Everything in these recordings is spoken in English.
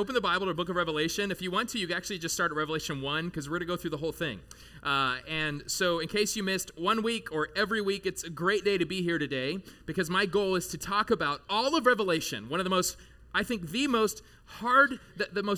open the Bible to the book of Revelation. If you want to, you can actually just start at Revelation 1 because we're going to go through the whole thing. And so in case you missed one week or every week, it's a great day to be here today because my goal is to talk about all of Revelation, one of the most, I think, the most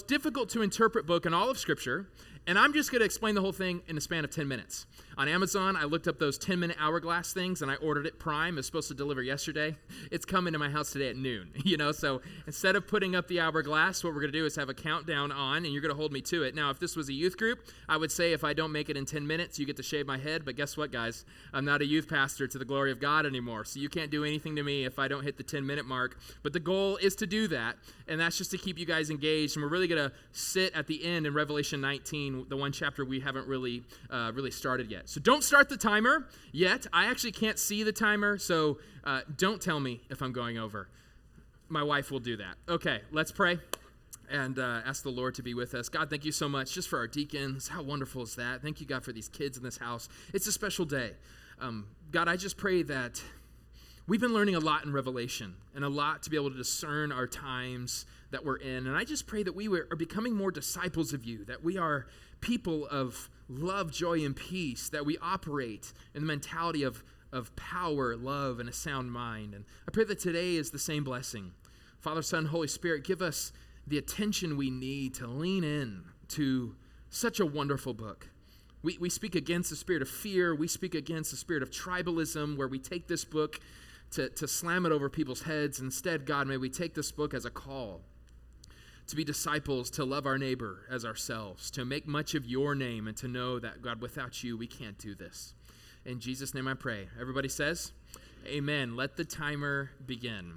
difficult to interpret book in all of Scripture. And I'm just going to explain the whole thing in a span of 10 minutes. On Amazon, I looked up those 10-minute hourglass things, and I ordered it prime. It was supposed to deliver yesterday. It's coming to my house today at noon, So instead of putting up the hourglass, what we're going to do is have a countdown on, and you're going to hold me to it. Now, if this was a youth group, I would say if I don't make it in 10 minutes, you get to shave my head. But guess what, guys? I'm not a youth pastor to the glory of God anymore, so you can't do anything to me if I don't hit the 10-minute mark. But the goal is to do that, and that's just to keep you guys engaged. And we're really going to sit at the end in Revelation 19, the one chapter we haven't really started yet. So don't start the timer yet. I actually can't see the timer, so don't tell me if I'm going over. My wife will do that. Okay, let's pray and ask the Lord to be with us. God, thank you so much just for our deacons. How wonderful is that? Thank you, God, for these kids in this house. It's a special day. God, I just pray that we've been learning a lot in Revelation and a lot to be able to discern our times that we're in. And I just pray that we are becoming more disciples of you, that we are people of love, joy, and peace, that we operate in the mentality of power, love, and a sound mind. And I pray that today is the same blessing. Father, Son, Holy Spirit, give us the attention we need to lean in to such a wonderful book. We speak against the spirit of fear. We speak against the spirit of tribalism, where we take this book to slam it over people's heads. Instead, God, may we take this book as a call to be disciples, to love our neighbor as ourselves, to make much of your name, and to know that, God, without you, we can't do this. In Jesus' name I pray. Everybody says, amen. Let the timer begin.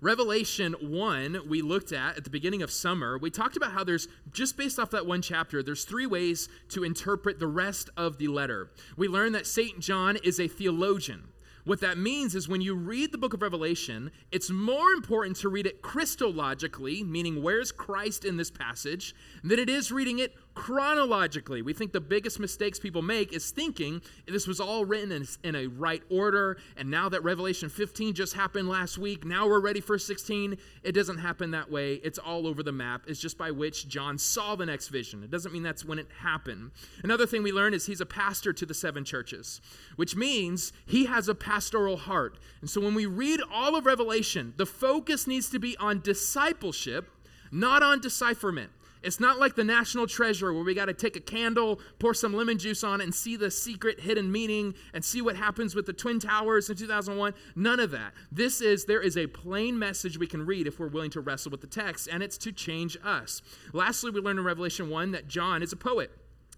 Revelation 1, we looked at the beginning of summer. We talked about how there's, just based off that one chapter, there's three ways to interpret the rest of the letter. We learned that St. John is a theologian. What that means is when you read the book of Revelation, it's more important to read it Christologically, meaning where's Christ in this passage, than it is reading it chronologically. We think the biggest mistakes people make is thinking this was all written in a right order, and now that Revelation 15 just happened last week, now we're ready for 16. It doesn't happen that way. It's all over the map. It's just by which John saw the next vision. It doesn't mean that's when it happened. Another thing we learn is he's a pastor to the seven churches, which means he has a pastoral heart. And so when we read all of Revelation, the focus needs to be on discipleship, not on decipherment. It's not like the National Treasure where we got to take a candle, pour some lemon juice on it, and see the secret hidden meaning and see what happens with the Twin Towers in 2001. None of that. There is a plain message we can read if we're willing to wrestle with the text, and it's to change us. Lastly, we learned in Revelation 1 that John is a poet,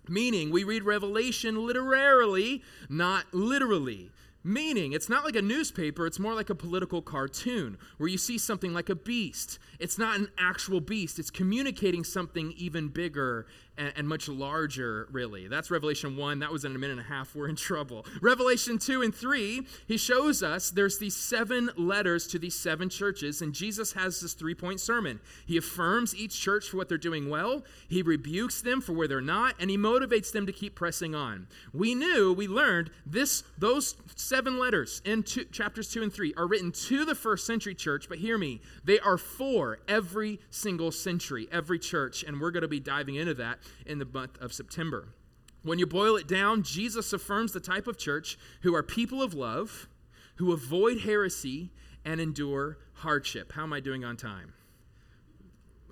meaning we read Revelation literarily, not literally. Meaning, it's not like a newspaper, it's more like a political cartoon where you see something like a beast. It's not an actual beast. It's communicating something even bigger and much larger, really. That's Revelation 1. That was in a minute and a half. We're in trouble. Revelation 2 and 3, he shows us there's these seven letters to these seven churches, and Jesus has this three-point sermon. He affirms each church for what they're doing well, he rebukes them for where they're not, and he motivates them to keep pressing on. We learned those seven letters in chapters 2 and 3 are written to the first century church, but hear me, they are for every single century, every church, and we're going to be diving into that in the month of September. When you boil it down, Jesus affirms the type of church who are people of love, who avoid heresy and endure hardship. How am I doing on time?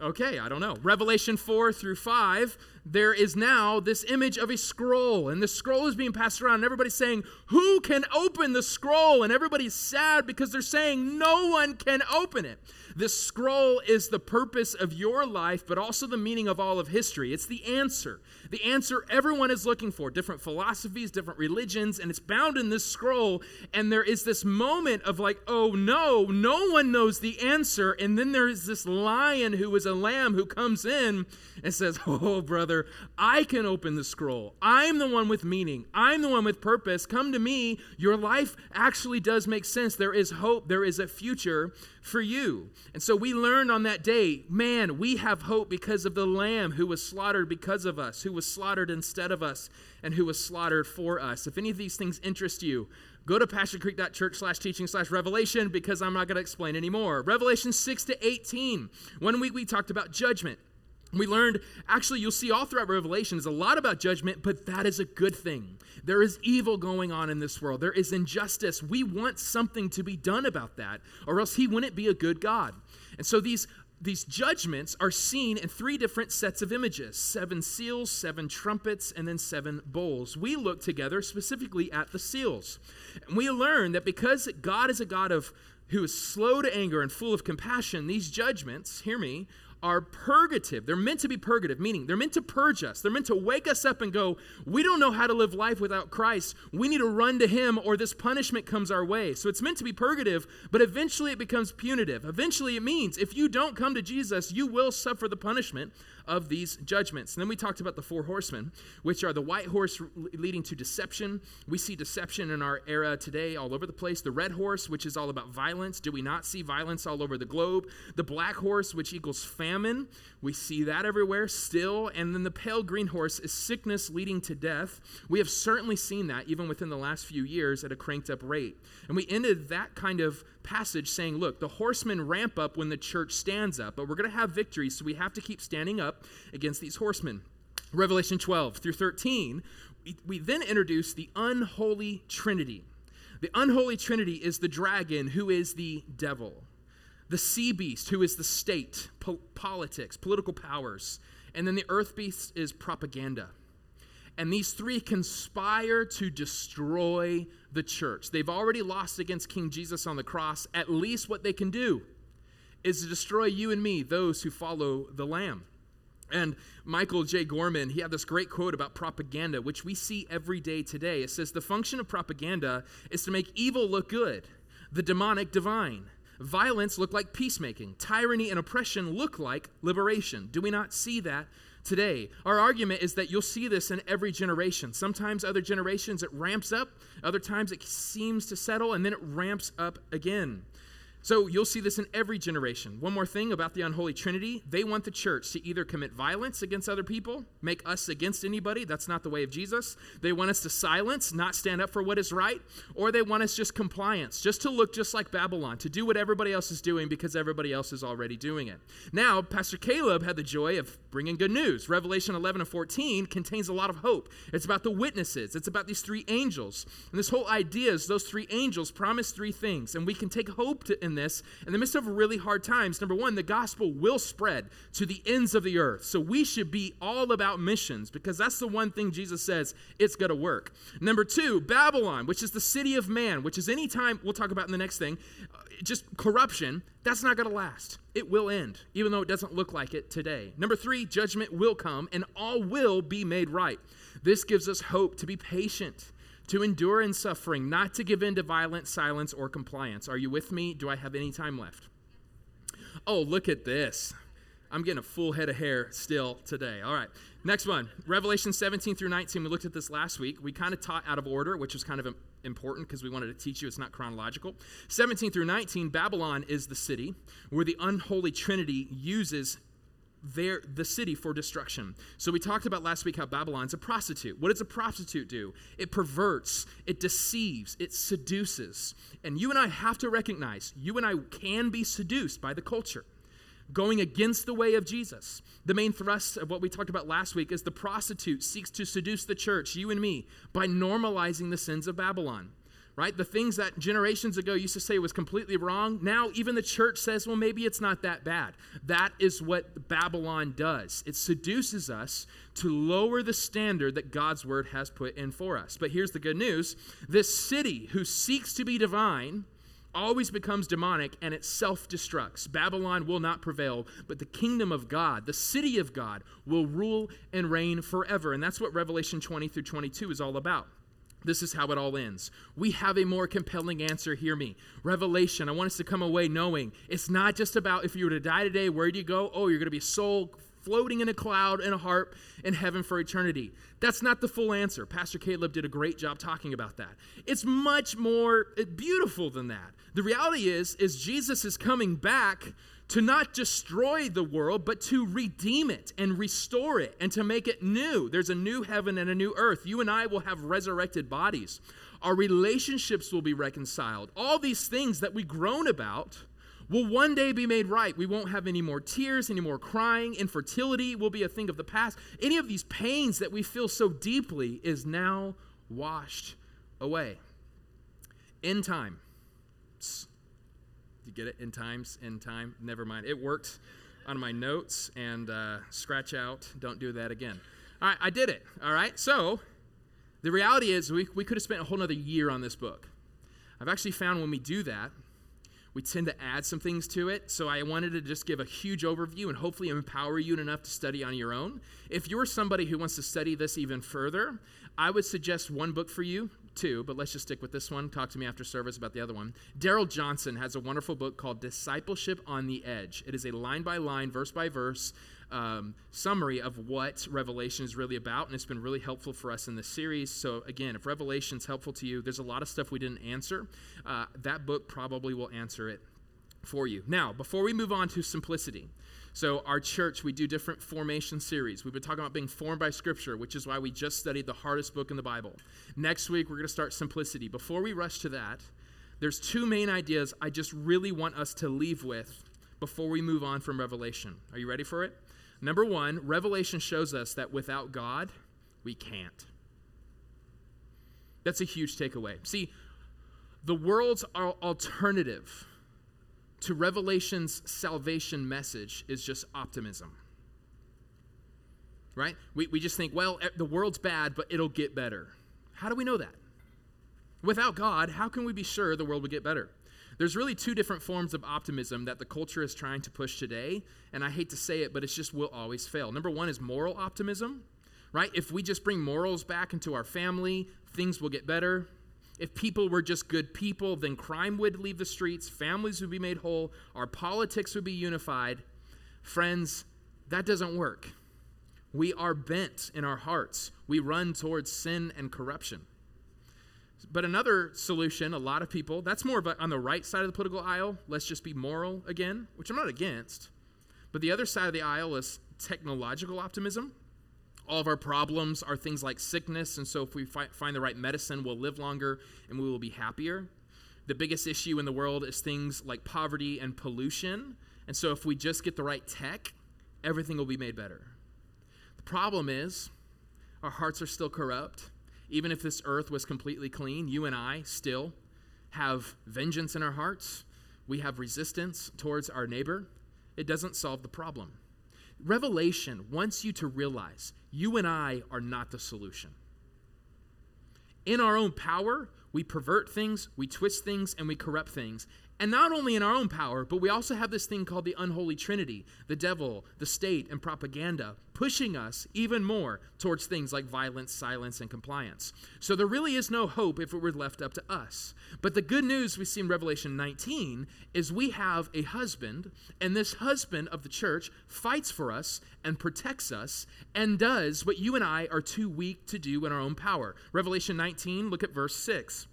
Okay, I don't know. Revelation 4 through 5, there is now this image of a scroll, and the scroll is being passed around, and everybody's saying, who can open the scroll? And everybody's sad because they're saying no one can open it. This scroll is the purpose of your life, but also the meaning of all of history. It's the answer. The answer everyone is looking for, different philosophies, different religions, and it's bound in this scroll, and there is this moment of like, oh no, no one knows the answer, and then there is this lion who is a lamb who comes in and says, oh, brother, I can open the scroll. I'm the one with meaning. I'm the one with purpose. Come to me. Your life actually does make sense. There is hope. There is a future for you. And so we learned on that day, man, we have hope because of the lamb who was slaughtered because of us, who was slaughtered instead of us, and who was slaughtered for us. If any of these things interest you, Go to passioncreek.church/teaching/revelation because I'm not going to explain anymore. Revelation 6-18. One week we talked about judgment. We learned, actually, you'll see all throughout Revelation, there's a lot about judgment, but that is a good thing. There is evil going on in this world. There is injustice. We want something to be done about that, or else he wouldn't be a good God. And so these judgments are seen in three different sets of images: 7 seals, 7 trumpets, and then 7 bowls. We look together specifically at the seals. And we learn that because God is a God who is slow to anger and full of compassion, these judgments, hear me, are purgative. They're meant to be purgative, meaning they're meant to purge us. They're meant to wake us up and go, we don't know how to live life without Christ. We need to run to him or this punishment comes our way. So it's meant to be purgative, but eventually it becomes punitive. Eventually it means if you don't come to Jesus, you will suffer the punishment of these judgments. And then we talked about the 4 horsemen, which are the white horse leading to deception. We see deception in our era today all over the place. The red horse, which is all about violence. Do we not see violence all over the globe? The black horse, which equals famine. We see that everywhere still. And then the pale green horse is sickness leading to death. We have certainly seen that even within the last few years at a cranked up rate. And we ended that kind of passage saying, look, the horsemen ramp up when the church stands up, but we're going to have victory, so we have to keep standing up against these horsemen. Revelation 12-13, we then introduce the unholy trinity. The unholy trinity is the dragon, who is the devil, the sea beast, who is the state, politics, political powers, and then the earth beast is propaganda. And these three conspire to destroy the church. They've already lost against King Jesus on the cross. At least what they can do is to destroy you and me, those who follow the Lamb. And Michael J. Gorman, he had this great quote about propaganda, which we see every day today. It says, the function of propaganda is to make evil look good, the demonic divine. Violence look like peacemaking. Tyranny and oppression look like liberation. Do we not see that today? Our argument is that you'll see this in every generation. Sometimes other generations it ramps up, other times it seems to settle, and then it ramps up again. So you'll see this in every generation. One more thing about the unholy trinity. They want the church to either commit violence against other people, make us against anybody. That's not the way of Jesus. They want us to silence, not stand up for what is right, or they want us just compliance, just to look just like Babylon, to do what everybody else is doing because everybody else is already doing it. Now, Pastor Caleb had the joy of bringing good news. Revelation 11-14 contains a lot of hope. It's about the witnesses. It's about these 3 angels. And this whole idea is those 3 angels promise 3 things, and we can take hope in this in the midst of really hard times. Number one, the gospel will spread to the ends of the earth. So we should be all about missions because that's the one thing Jesus says it's going to work. Number two, Babylon, which is the city of man, which is any time we'll talk about in the next thing, just corruption. That's not going to last. It will end, even though it doesn't look like it today. Number 3, judgment will come and all will be made right. This gives us hope to be patient, to endure in suffering, not to give in to violence, silence, or compliance. Are you with me? Do I have any time left? Oh, look at this. I'm getting a full head of hair still today. All right, next one. Revelation 17-19. We looked at this last week. We kind of taught out of order, which is kind of important because we wanted to teach you it's not chronological. 17-19, Babylon is the city where the unholy trinity uses the city for destruction. So we talked about last week how Babylon's a prostitute. What does a prostitute do? It perverts, it deceives, it seduces. And you and I have to recognize, you and I can be seduced by the culture, going against the way of Jesus. The main thrust of what we talked about last week is the prostitute seeks to seduce the church, you and me, by normalizing the sins of Babylon. Right? The things that generations ago used to say was completely wrong, now even the church says, well, maybe it's not that bad. That is what Babylon does. It seduces us to lower the standard that God's word has put in for us. But here's the good news. This city who seeks to be divine always becomes demonic and it self-destructs. Babylon will not prevail, but the kingdom of God, the city of God, will rule and reign forever. And that's what Revelation 20-22 is all about. This is how it all ends. We have a more compelling answer, hear me. Revelation, I want us to come away knowing it's not just about if you were to die today, where do you go? Oh, you're going to be a soul floating in a cloud and a harp in heaven for eternity. That's not the full answer. Pastor Caleb did a great job talking about that. It's much more beautiful than that. The reality is Jesus is coming back to not destroy the world, but to redeem it and restore it and to make it new. There's a new heaven and a new earth. You and I will have resurrected bodies. Our relationships will be reconciled. All these things that we groan about will one day be made right. We won't have any more tears, any more crying. Infertility will be a thing of the past. Any of these pains that we feel so deeply is now washed away. In time. You get it? In times, in time. Never mind. It worked on my notes and scratch out. Don't do that again. All right, I did it. All right, so the reality is we could have spent a whole nother year on this book. I've actually found when we do that, we tend to add some things to it. So I wanted to just give a huge overview and hopefully empower you enough to study on your own. If you're somebody who wants to study this even further, I would suggest one book for you, two, but let's just stick with this one. Talk to me after service about the other one. Daryl Johnson has a wonderful book called Discipleship on the Edge. It is a line-by-line, verse-by-verse summary of what Revelation is really about, and it's been really helpful for us in this series. So again, if Revelation's helpful to you, there's a lot of stuff we didn't answer. That book probably will answer it for you. Now, before we move on to simplicity, so our church, we do different formation series. We've been talking about being formed by Scripture, which is why we just studied the hardest book in the Bible. Next week, we're going to start simplicity. Before we rush to that, there's two main ideas I just really want us to leave with before we move on from Revelation. Are you ready for it? Number one, Revelation shows us that without God, we can't. That's a huge takeaway. See, the world's alternative to Revelation's salvation message is just optimism, right? We just think, well, the world's bad, but it'll get better. How do we know that? Without God, how can we be sure the world will get better? There's really two different forms of optimism that the culture is trying to push today, and I hate to say it, but it's just will always fail. Number one is moral optimism, right? If we just bring morals back into our family, things will get better. If people were just good people, then crime would leave the streets, families would be made whole, our politics would be unified. Friends, that doesn't work. We are bent in our hearts. We run towards sin and corruption. But another solution, a lot of people, that's more of on the right side of the political aisle, let's just be moral again, which I'm not against. But the other side of the aisle is technological optimism. All of our problems are things like sickness, and so if we find the right medicine, we'll live longer and we will be happier. The biggest issue in the world is things like poverty and pollution, and so if we just get the right tech, everything will be made better. The problem is our hearts are still corrupt. Even if this earth was completely clean, you and I still have vengeance in our hearts. We have resistance towards our neighbor. It doesn't solve the problem. Revelation wants you to realize you and I are not the solution. In our own power, we pervert things, we twist things, and we corrupt things. And not only in our own power, but we also have this thing called the unholy trinity, the devil, the state, and propaganda, pushing us even more towards things like violence, silence, and compliance. So there really is no hope if it were left up to us. But the good news we see in Revelation 19 is we have a husband, and this husband of the church fights for us and protects us and does what you and I are too weak to do in our own power. Revelation 19, look at verse 6.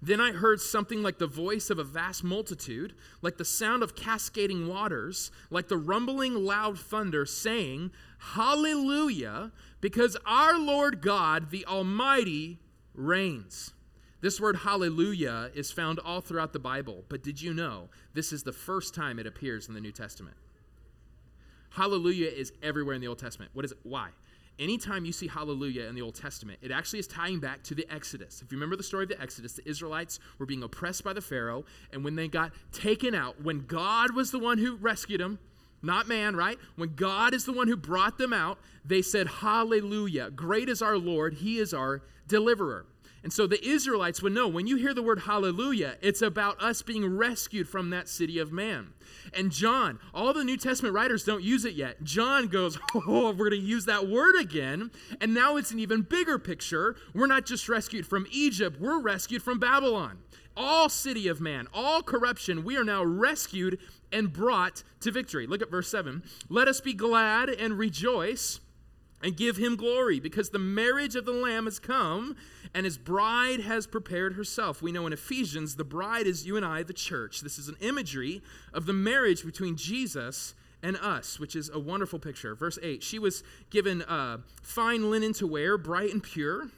Then I heard something like the voice of a vast multitude, like the sound of cascading waters, like the rumbling loud thunder, saying, Hallelujah, because our Lord God, the Almighty, reigns. This word hallelujah is found all throughout the Bible, but did you know this is the first time it appears in the New Testament? Hallelujah is everywhere in the Old Testament. What is it? Why? Anytime you see hallelujah in the Old Testament, it actually is tying back to the Exodus. If you remember the story of the Exodus, the Israelites were being oppressed by the Pharaoh, and when they got taken out, when God was the one who rescued them, not man, right? When God is the one who brought them out, they said, Hallelujah, great is our Lord, he is our deliverer. And so the Israelites would know, when you hear the word hallelujah, it's about us being rescued from that city of man. And John, all the New Testament writers don't use it yet. John goes, oh, we're going to use that word again. And now it's an even bigger picture. We're not just rescued from Egypt, we're rescued from Babylon. All city of man, all corruption, we are now rescued and brought to victory. Look at verse 7. Let us be glad and rejoice and give him glory, because the marriage of the Lamb has come, and his bride has prepared herself. We know in Ephesians, the bride is you and I, the church. This is an imagery of the marriage between Jesus and us, which is a wonderful picture. Verse 8, she was given fine linen to wear, bright and pure.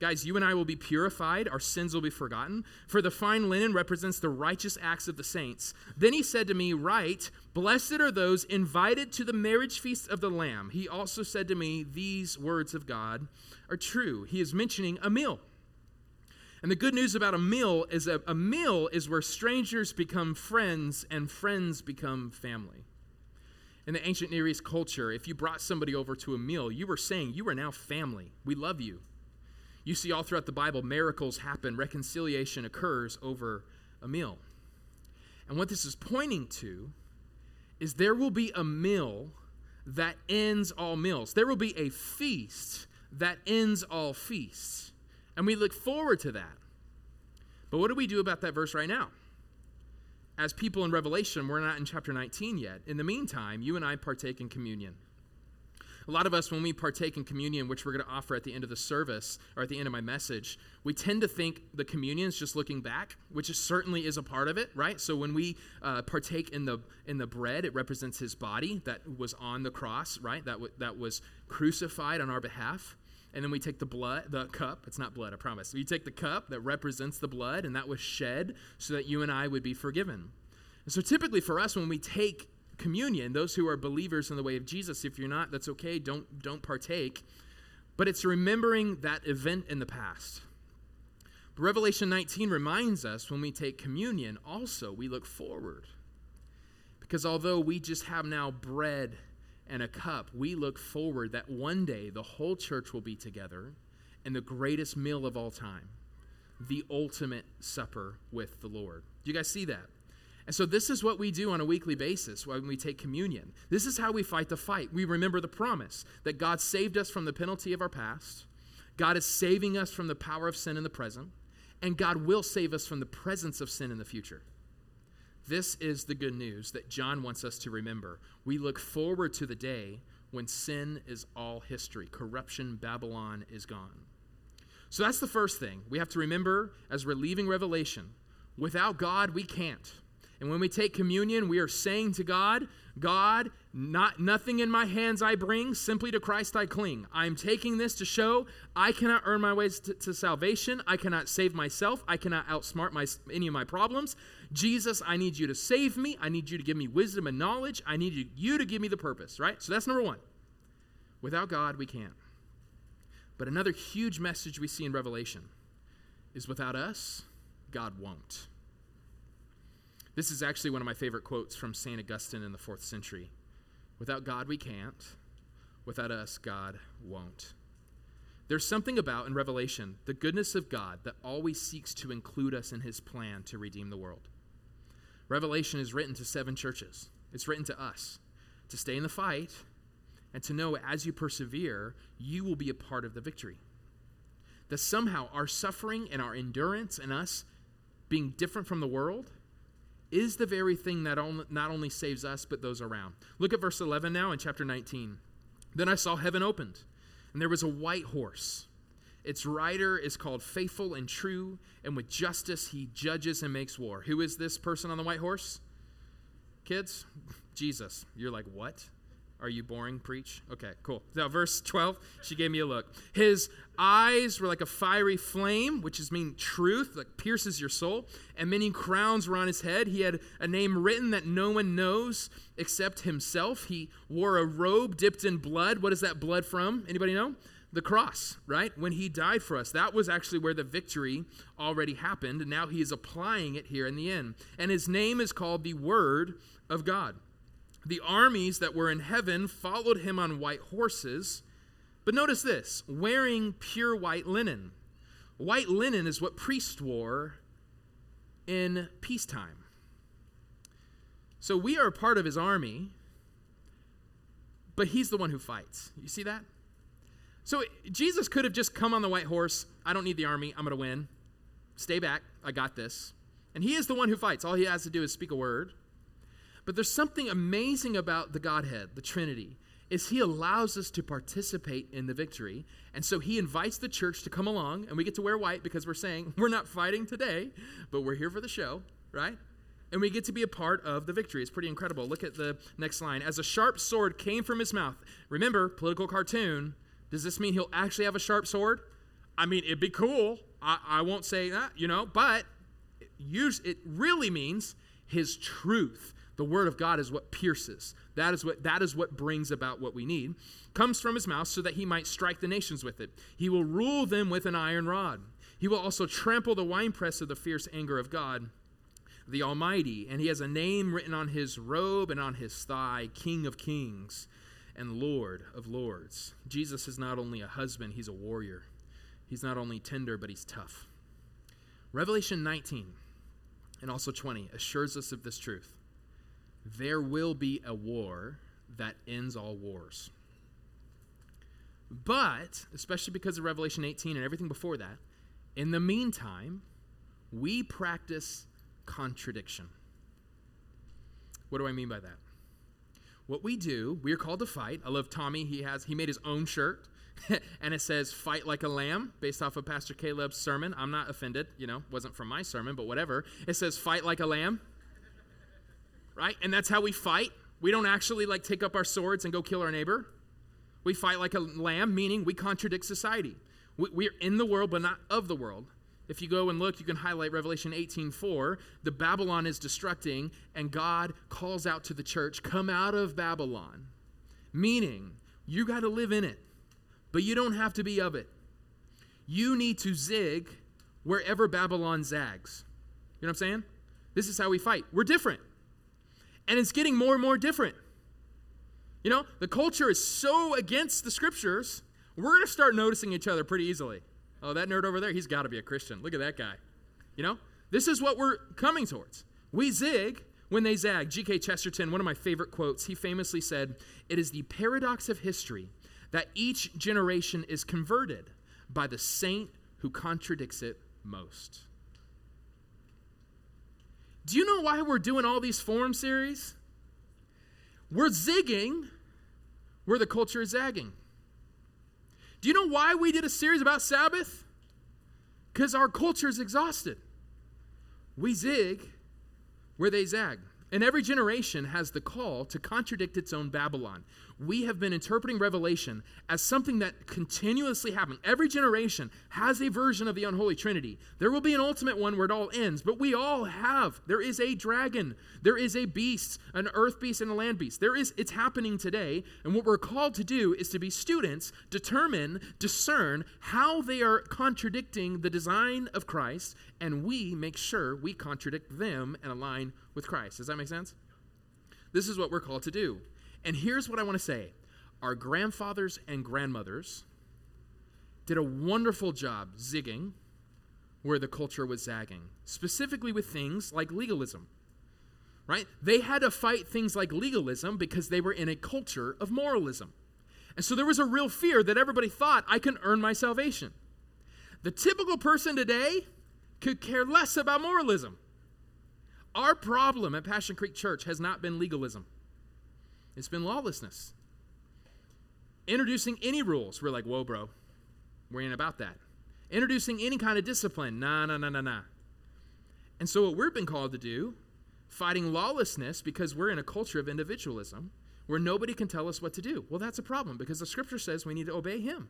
Guys, you and I will be purified. Our sins will be forgotten. For the fine linen represents the righteous acts of the saints. Then he said to me, "Write, blessed are those invited to the marriage feast of the Lamb." He also said to me, "These words of God are true." He is mentioning a meal. And the good news about a meal is that a meal is where strangers become friends and friends become family. In the ancient Near East culture, if you brought somebody over to a meal, you were saying, "You are now family. We love you." You see all throughout the Bible, miracles happen. Reconciliation occurs over a meal. And what this is pointing to is there will be a meal that ends all meals. There will be a feast that ends all feasts. And we look forward to that. But what do we do about that verse right now? As people in Revelation, we're not in chapter 19 yet. In the meantime, you and I partake in communion. A lot of us, when we partake in communion, which we're going to offer at the end of the service or at the end of my message, we tend to think the communion is just looking back, which is certainly is a part of it, right? So when we partake in the bread, it represents his body that was on the cross, right? That was crucified on our behalf. And then we take the blood, the cup. It's not blood, I promise. We take the cup that represents the blood, and that was shed so that you and I would be forgiven. And so typically for us, when we take communion, those who are believers in the way of Jesus, if you're not, that's okay, don't partake. But it's remembering that event in the past. But Revelation 19 reminds us when we take communion, also we look forward. Because although we just have now bread and a cup, we look forward that one day the whole church will be together in the greatest meal of all time, the ultimate supper with the Lord. Do you guys see that? And so this is what we do on a weekly basis when we take communion. This is how we fight the fight. We remember the promise that God saved us from the penalty of our past. God is saving us from the power of sin in the present. And God will save us from the presence of sin in the future. This is the good news that John wants us to remember. We look forward to the day when sin is all history. Corruption, Babylon is gone. So that's the first thing we have to remember as we're leaving Revelation. Without God, we can't. And when we take communion, we are saying to God, "God, nothing in my hands I bring, simply to Christ I cling. I'm taking this to show I cannot earn my ways to salvation. I cannot save myself. I cannot outsmart any of my problems. Jesus, I need you to save me. I need you to give me wisdom and knowledge. I need you to give me the purpose," right? So that's number one. Without God, we can't. But another huge message we see in Revelation is without us, God won't. This is actually one of my favorite quotes from St. Augustine in the 4th century. "Without God, we can't. Without us, God won't." There's something about, in Revelation, the goodness of God that always seeks to include us in his plan to redeem the world. Revelation is written to 7 churches. It's written to us to stay in the fight and to know as you persevere, you will be a part of the victory. That somehow our suffering and our endurance and us being different from the world is the very thing that not only saves us, but those around. Look at verse 11 now in chapter 19. "Then I saw heaven opened, and there was a white horse. Its rider is called Faithful and True, and with justice he judges and makes war." Who is this person on the white horse? Kids? Jesus. You're like, what? Are you boring, preach? Okay, cool. Now, verse 12, she gave me a look. "His eyes were like a fiery flame," which is mean truth, like pierces your soul. "And many crowns were on his head. He had a name written that no one knows except himself. He wore a robe dipped in blood." What is that blood from? Anybody know? The cross, right? When he died for us. That was actually where the victory already happened. And now he is applying it here in the end. "And his name is called the Word of God. The armies that were in heaven followed him on white horses." But notice this, "wearing pure white linen." White linen is what priests wore in peacetime. So we are part of his army, but he's the one who fights. You see that? So Jesus could have just come on the white horse. "I don't need the army. I'm going to win. Stay back. I got this." And he is the one who fights. All he has to do is speak a word. But there's something amazing about the Godhead, the Trinity, is he allows us to participate in the victory. And so he invites the church to come along, and we get to wear white because we're saying we're not fighting today, but we're here for the show, right? And we get to be a part of the victory. It's pretty incredible. Look at the next line. As a sharp sword came from his mouth. Remember, political cartoon. Does this mean he'll actually have a sharp sword? I mean, it'd be cool. I won't say that, but it really means his truth. The word of God is what pierces. That is what brings about what we need. Comes from his mouth so that he might strike the nations with it. He will rule them with an iron rod. He will also trample the winepress of the fierce anger of God, the Almighty. And he has a name written on his robe and on his thigh, King of Kings and Lord of Lords. Jesus is not only a husband, he's a warrior. He's not only tender, but he's tough. Revelation 19 and also 20 assures us of this truth. There will be a war that ends all wars. But, especially because of Revelation 18 and everything before that, in the meantime, we practice contradiction. What do I mean by that? What we do, we're called to fight. I love Tommy. He made his own shirt, and it says, "Fight like a lamb," based off of Pastor Caleb's sermon. I'm not offended. Wasn't from my sermon, but whatever. It says, "Fight like a lamb." Right? And that's how we fight. We don't actually take up our swords and go kill our neighbor. We fight like a lamb, meaning we contradict society. We're in the world, but not of the world. If you go and look, you can highlight Revelation 18:4. The Babylon is destructing, and God calls out to the church, "Come out of Babylon," meaning you got to live in it, but you don't have to be of it. You need to zig wherever Babylon zags. You know what I'm saying? This is how we fight. We're different. And it's getting more and more different. The culture is so against the scriptures, we're going to start noticing each other pretty easily. Oh, that nerd over there, he's got to be a Christian. Look at that guy. This is what we're coming towards. We zig when they zag. G.K. Chesterton, one of my favorite quotes, he famously said, "It is the paradox of history that each generation is converted by the saint who contradicts it most." Do you know why we're doing all these forum series? We're zigging where the culture is zagging. Do you know why we did a series about Sabbath? Because our culture is exhausted. We zig where they zag. And every generation has the call to contradict its own Babylon. We have been interpreting Revelation as something that continuously happens. Every generation has a version of the unholy Trinity. There will be an ultimate one where it all ends, but we all have. There is a dragon. There is a beast, an earth beast and a land beast. It's happening today, and what we're called to do is to be students, discern how they are contradicting the design of Christ, and we make sure we contradict them and align with Christ. Does that make sense? This is what we're called to do. And here's what I want to say. Our grandfathers and grandmothers did a wonderful job zigging where the culture was zagging, specifically with things like legalism, right? They had to fight things like legalism because they were in a culture of moralism. And so there was a real fear that everybody thought, I can earn my salvation. The typical person today could care less about moralism. Our problem at Passion Creek Church has not been legalism. It's been lawlessness. Introducing any rules, we're like, whoa, bro, we ain't about that. Introducing any kind of discipline, nah. And so what we've been called to do, fighting lawlessness because we're in a culture of individualism where nobody can tell us what to do. Well, that's a problem because the scripture says we need to obey him.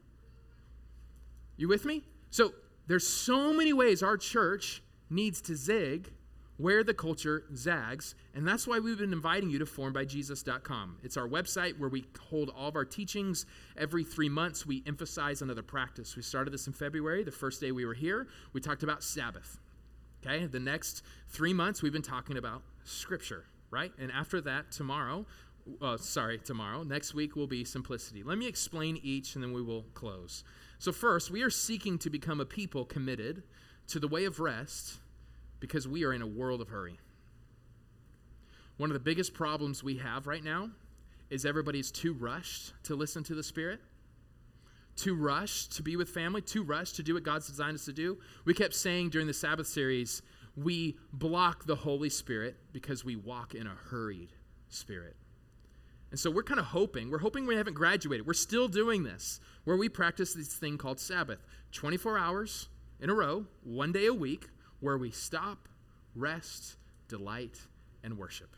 You with me? So there's so many ways our church needs to zig where the culture zags, and that's why we've been inviting you to formedbyjesus.com. It's our website where we hold all of our teachings. Every 3 months, we emphasize another practice. We started this in February. The first day we were here, we talked about Sabbath. Okay, the next 3 months, we've been talking about Scripture, right? And after that, next week will be simplicity. Let me explain each, and then we will close. So first, we are seeking to become a people committed to the way of rest, because we are in a world of hurry. One of the biggest problems we have right now is everybody's too rushed to listen to the Spirit, too rushed to be with family, too rushed to do what God's designed us to do. We kept saying during the Sabbath series, we block the Holy Spirit because we walk in a hurried spirit. And so we're kind of hoping. We're hoping we haven't graduated. We're still doing this, where we practice this thing called Sabbath. 24 hours in a row, one day a week, where we stop, rest, delight, and worship.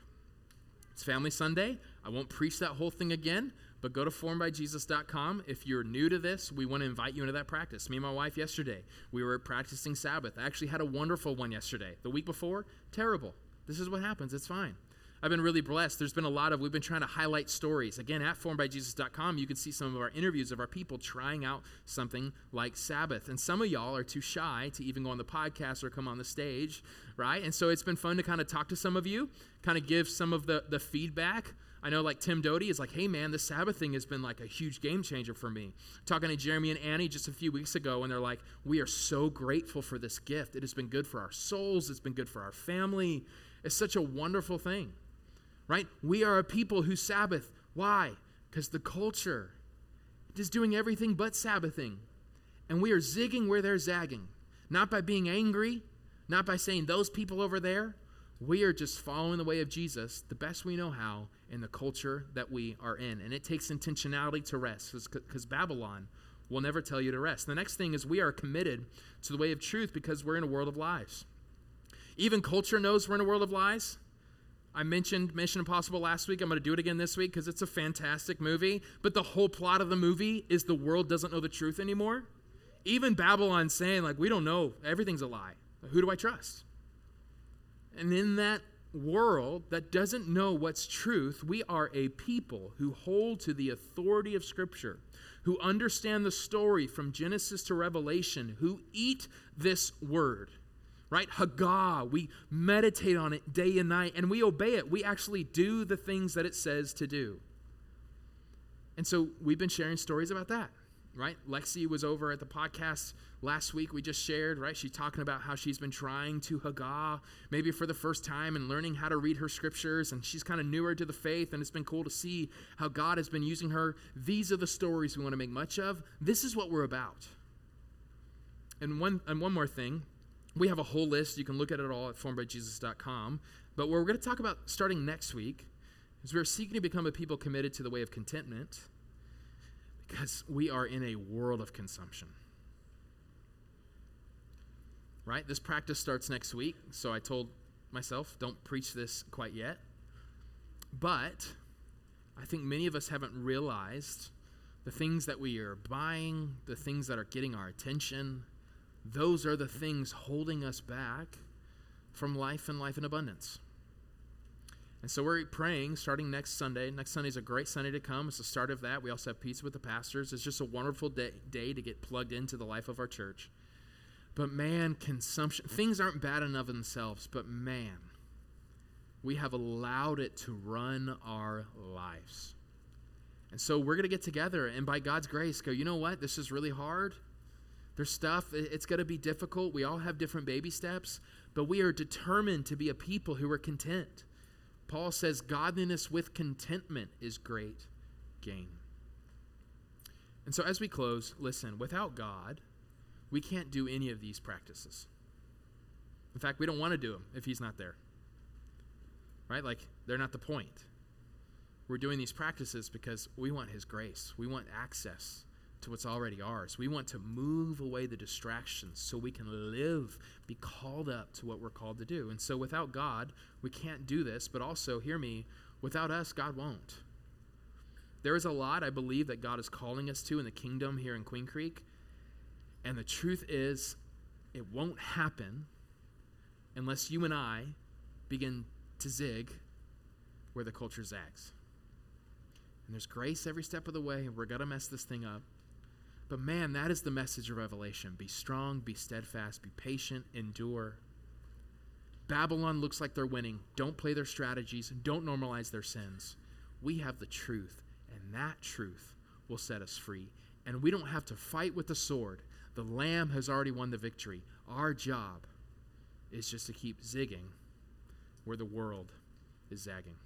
It's Family Sunday. I won't preach that whole thing again, but go to formedbyjesus.com. If you're new to this, we want to invite you into that practice. Me and my wife yesterday, we were practicing Sabbath. I actually had a wonderful one yesterday. The week before, terrible. This is what happens. It's fine. I've been really blessed. There's been a lot of, we've been trying to highlight stories. Again, at formedbyjesus.com, you can see some of our interviews of our people trying out something like Sabbath. And some of y'all are too shy to even go on the podcast or come on the stage, right? And so it's been fun to kind of talk to some of you, kind of give some of the feedback. I know like Tim Doty is like, hey man, this Sabbath thing has been like a huge game changer for me. Talking to Jeremy and Annie just a few weeks ago, and they're like, we are so grateful for this gift. It has been good for our souls. It's been good for our family. It's such a wonderful thing, right? We are a people who Sabbath. Why? Because the culture is doing everything but Sabbathing. And we are zigging where they're zagging. Not by being angry, not by saying those people over there. We are just following the way of Jesus the best we know how in the culture that we are in. And it takes intentionality to rest, because Babylon will never tell you to rest. The next thing is we are committed to the way of truth because we're in a world of lies. Even culture knows we're in a world of lies. I mentioned Mission Impossible last week. I'm going to do it again this week because it's a fantastic movie. But the whole plot of the movie is the world doesn't know the truth anymore. Even Babylon's saying, like, we don't know. Everything's a lie. Who do I trust? And in that world that doesn't know what's truth, we are a people who hold to the authority of Scripture, who understand the story from Genesis to Revelation, who eat this word, right? Haggah, we meditate on it day and night, and we obey it. We actually do the things that it says to do. And so we've been sharing stories about that, right? Lexi was over at the podcast last week. We just shared, right? She's talking about how she's been trying to Haggah, maybe for the first time, and learning how to read her scriptures. And she's kind of newer to the faith, and it's been cool to see how God has been using her. These are the stories we want to make much of. This is what we're about. And one more thing. We have a whole list. You can look at it all at formedbyjesus.com. But what we're going to talk about starting next week is we're seeking to become a people committed to the way of contentment, because we are in a world of consumption. Right? This practice starts next week, so I told myself, don't preach this quite yet. But I think many of us haven't realized the things that we are buying, the things that are getting our attention, those are the things holding us back from life and life in abundance. And so we're praying starting next Sunday. Next Sunday is a great Sunday to come. It's the start of that. We also have pizza with the pastors. It's just a wonderful day to get plugged into the life of our church. But man, consumption, things aren't bad enough in themselves, but man, we have allowed it to run our lives. And so we're going to get together and by God's grace go, you know what? This is really hard. There's stuff, it's going to be difficult. We all have different baby steps, but we are determined to be a people who are content. Paul says godliness with contentment is great gain. And so as we close, listen, without God, we can't do any of these practices. In fact, we don't want to do them if he's not there. Right? Like, they're not the point. We're doing these practices because we want his grace. We want access to what's already ours. We want to move away the distractions so we can live, be called up to what we're called to do. And so without God, we can't do this, but also, hear me, without us, God won't. There is a lot I believe that God is calling us to in the kingdom here in Queen Creek, and the truth is it won't happen unless you and I begin to zig where the culture zags. And there's grace every step of the way, and we're going to mess this thing up. But man, that is the message of Revelation. Be strong, be steadfast, be patient, endure. Babylon looks like they're winning. Don't play their strategies. Don't normalize their sins. We have the truth, and that truth will set us free. And we don't have to fight with the sword. The Lamb has already won the victory. Our job is just to keep zigging where the world is zagging.